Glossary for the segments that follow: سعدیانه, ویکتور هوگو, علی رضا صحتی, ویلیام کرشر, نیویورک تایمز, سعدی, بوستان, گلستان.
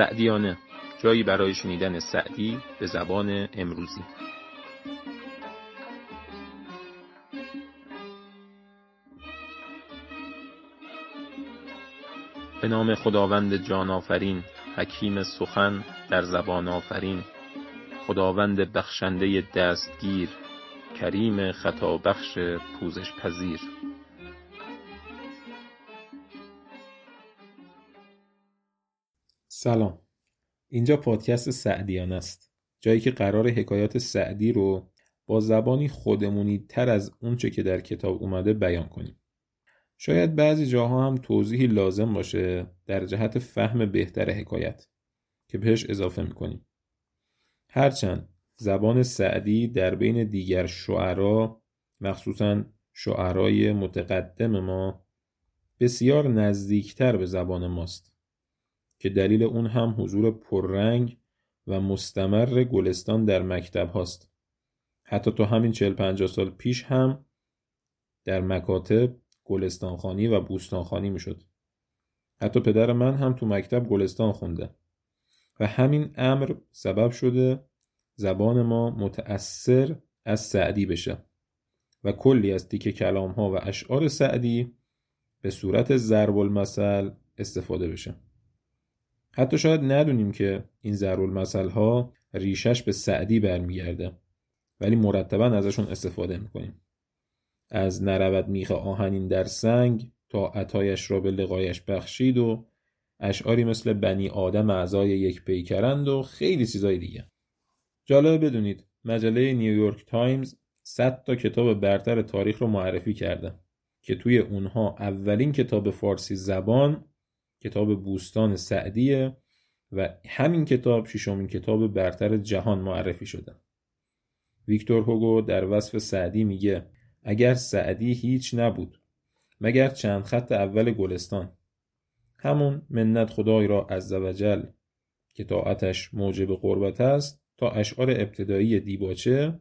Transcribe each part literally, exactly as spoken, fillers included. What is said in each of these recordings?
سعدیانه، جایی برای شنیدن سعدی به زبان امروزی. به نام خداوند جان آفرین، حکیم سخن در زبان آفرین، خداوند بخشنده دستگیر، کریم خطا بخش پوزش پذیر. سلام، اینجا پادکست سعدیانه است، جایی که قرار حکایات سعدی رو با زبانی خودمونی تر از اون چه که در کتاب اومده بیان کنیم. شاید بعضی جاها هم توضیحی لازم باشه در جهت فهم بهتر حکایت که بهش اضافه میکنیم. هرچند زبان سعدی در بین دیگر شعرا، مخصوصاً شعرای متقدم ما، بسیار نزدیکتر به زبان ماست که دلیل اون هم حضور پررنگ و مستمر گلستان در مکتب هاست. حتی تا همین چهل پنجاه سال پیش هم در مکاتب گلستانخوانی و بوستانخوانی میشد. حتی پدر من هم تو مکتب گلستان خونده و همین امر سبب شده زبان ما متأثر از سعدی بشه و کلی از تیکه کلام ها و اشعار سعدی به صورت ضرب المثل استفاده بشه. حتی شاید ندونیم که این ضرب المثل ها ریشش به سعدی برمیگرده، ولی مرتباً ازشون استفاده میکنیم. از نرود میخ آهنین در سنگ تا عطایش را به لقایش بخشید و اشعاری مثل بنی آدم اعضای یک پیکرند و خیلی چیزای دیگه. جالب بدونید مجله نیویورک تایمز صد تا کتاب برتر تاریخ رو معرفی کرده که توی اونها اولین کتاب فارسی زبان کتاب بوستان سعدیه و همین کتاب ششمین کتاب برتر جهان معرفی شده. ویکتور هوگو در وصف سعدی میگه اگر سعدی هیچ نبود مگر چند خط اول گلستان، همون منت خدای را عزوجل که طاعتش موجب قربت است تا اشعار ابتدایی دیباچه،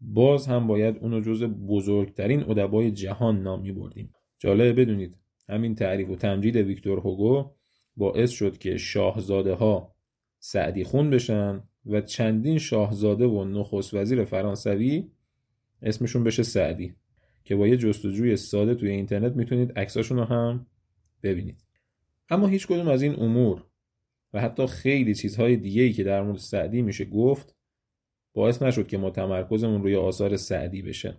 باز هم باید اونو جز بزرگترین ادبای جهان نام می‌بردیم. جالب بدونید همین تعریف و تمجید ویکتور هوگو باعث شد که شاهزاده ها سعدی خون بشن و چندین شاهزاده و نخست وزیر فرانسوی اسمشون بشه سعدی که با یه جستجوی ساده توی اینترنت میتونید عکساشون رو هم ببینید. اما هیچ کدوم از این امور و حتی خیلی چیزهای دیگه‌ای که در مورد سعدی میشه گفت باعث نشد که ما تمرکزمون روی آثار سعدی بشه،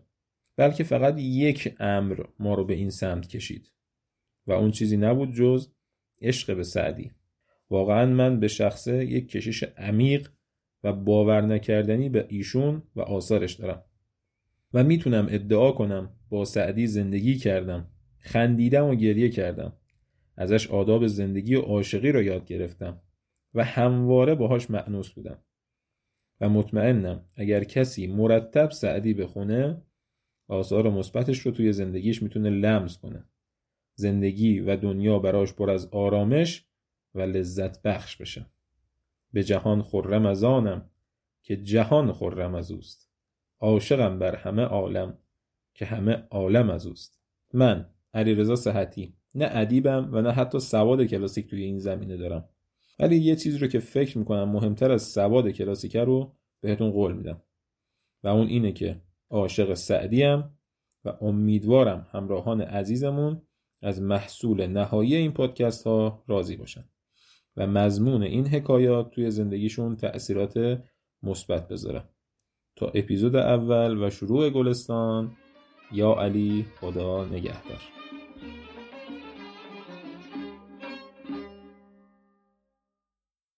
بلکه فقط یک امر ما رو به این سمت کشید و اون چیزی نبود جز عشق به سعدی. واقعا من به شخصه یک کشش عمیق و باور نکردنی به ایشون و آثارش دارم و میتونم ادعا کنم با سعدی زندگی کردم، خندیدم و گریه کردم، ازش آداب زندگی و عاشقی را یاد گرفتم و همواره باهاش مأنوس بودم و مطمئنم اگر کسی مرتب سعدی بخونه آثار مثبتش رو توی زندگیش میتونه لمس کنه، زندگی و دنیا براش پر از آرامش و لذت بخش بشه. به جهان خرم از آنم که جهان خرم از اوست، عاشقم بر همه عالم که همه عالم از اوست. من علی رضا صحتی نه ادیبم و نه حتی سواد کلاسیک توی این زمینه دارم، ولی یه چیز رو که فکر میکنم مهمتر از سواد کلاسیک رو بهتون قول میدم و اون اینه که عاشق سعدیم و امیدوارم همراهان عزیزمون از محصول نهایی این پادکست ها راضی باشن و مضمون این حکایات توی زندگیشون تأثیرات مثبت بذاره. تا اپیزود اول و شروع گلستان، یا علی، خدا نگهدار.